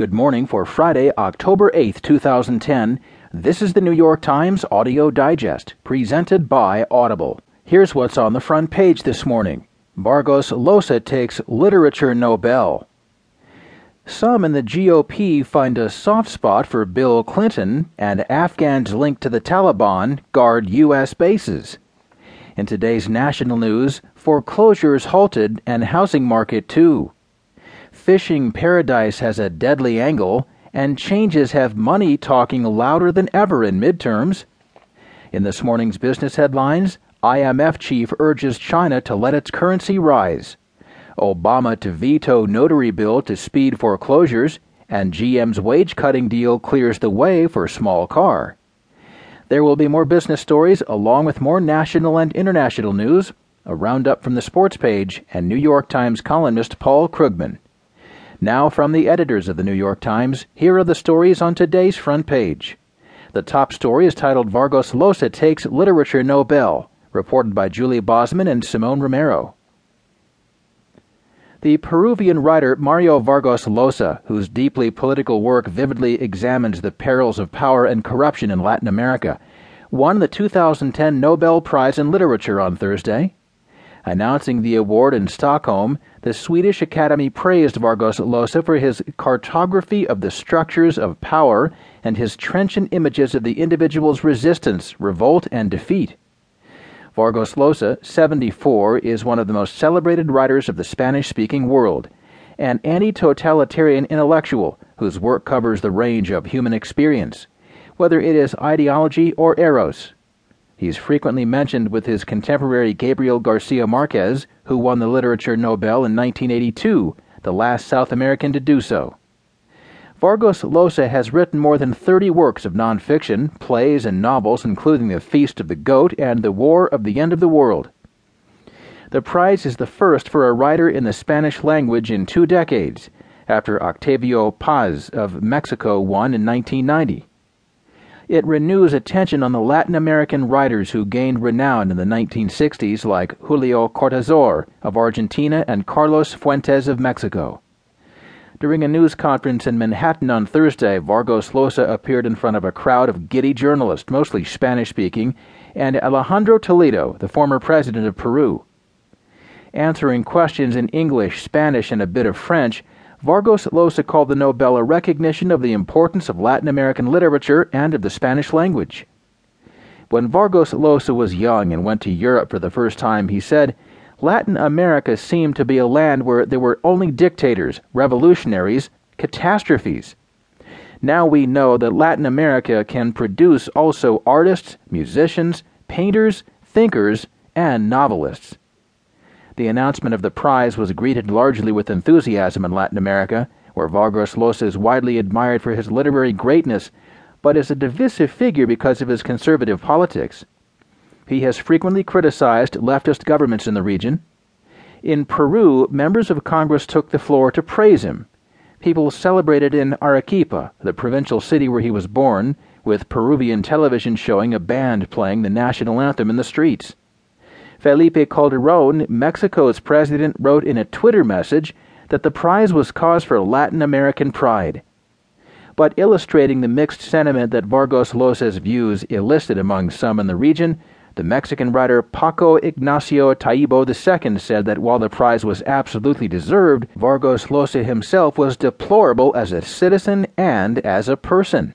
Good morning for Friday, October 8, 2010. This is the New York Times Audio Digest, presented by Audible. Here's what's on the front page this morning. Vargas Llosa takes Literature Nobel. Some in the GOP find a soft spot for Bill Clinton and Afghans linked to the Taliban guard U.S. bases. In today's national news, foreclosures halted and housing market too. Fishing paradise has a deadly angle, and changes have money talking louder than ever in midterms. In this morning's business headlines, IMF chief urges China to let its currency rise. Obama to veto notary bill to speed foreclosures, and GM's wage-cutting deal clears the way for small car. There will be more business stories along with more national and international news, a roundup from the sports page, and New York Times columnist Paul Krugman. Now from the editors of the New York Times, here are the stories on today's front page. The top story is titled Vargas Llosa Takes Literature Nobel, reported by Julie Bosman and Simone Romero. The Peruvian writer Mario Vargas Llosa, whose deeply political work vividly examines the perils of power and corruption in Latin America, won the 2010 Nobel Prize in Literature on Thursday. Announcing the award in Stockholm, the Swedish Academy praised Vargas Llosa for his cartography of the structures of power and his trenchant images of the individual's resistance, revolt, and defeat. Vargas Llosa, 74, is one of the most celebrated writers of the Spanish-speaking world, an anti-totalitarian intellectual whose work covers the range of human experience, whether it is ideology or eros. He's frequently mentioned with his contemporary Gabriel Garcia Marquez, who won the Literature Nobel in 1982, the last South American to do so. Vargas Llosa has written more than 30 works of nonfiction, plays, and novels, including The Feast of the Goat and The War of the End of the World. The prize is the first for a writer in the Spanish language in 2 decades, after Octavio Paz of Mexico won in 1990. It renews attention on the Latin American writers who gained renown in the 1960s, like Julio Cortázar of Argentina and Carlos Fuentes of Mexico. During a news conference in Manhattan on Thursday, Vargas Llosa appeared in front of a crowd of giddy journalists, mostly Spanish-speaking, and Alejandro Toledo, the former president of Peru. Answering questions in English, Spanish, and a bit of French, Vargas Llosa called the Nobel a recognition of the importance of Latin American literature and of the Spanish language. When Vargas Llosa was young and went to Europe for the first time, he said, "Latin America seemed to be a land where there were only dictators, revolutionaries, catastrophes. Now we know that Latin America can produce also artists, musicians, painters, thinkers, and novelists." The announcement of the prize was greeted largely with enthusiasm in Latin America, where Vargas Llosa is widely admired for his literary greatness, but is a divisive figure because of his conservative politics. He has frequently criticized leftist governments in the region. In Peru, members of Congress took the floor to praise him. People celebrated in Arequipa, the provincial city where he was born, with Peruvian television showing a band playing the national anthem in the streets. Felipe Calderón, Mexico's president, wrote in a Twitter message that the prize was cause for Latin American pride. But illustrating the mixed sentiment that Vargas Llosa's views elicited among some in the region, the Mexican writer Paco Ignacio Taibo II said that while the prize was absolutely deserved, Vargas Llosa himself was deplorable as a citizen and as a person.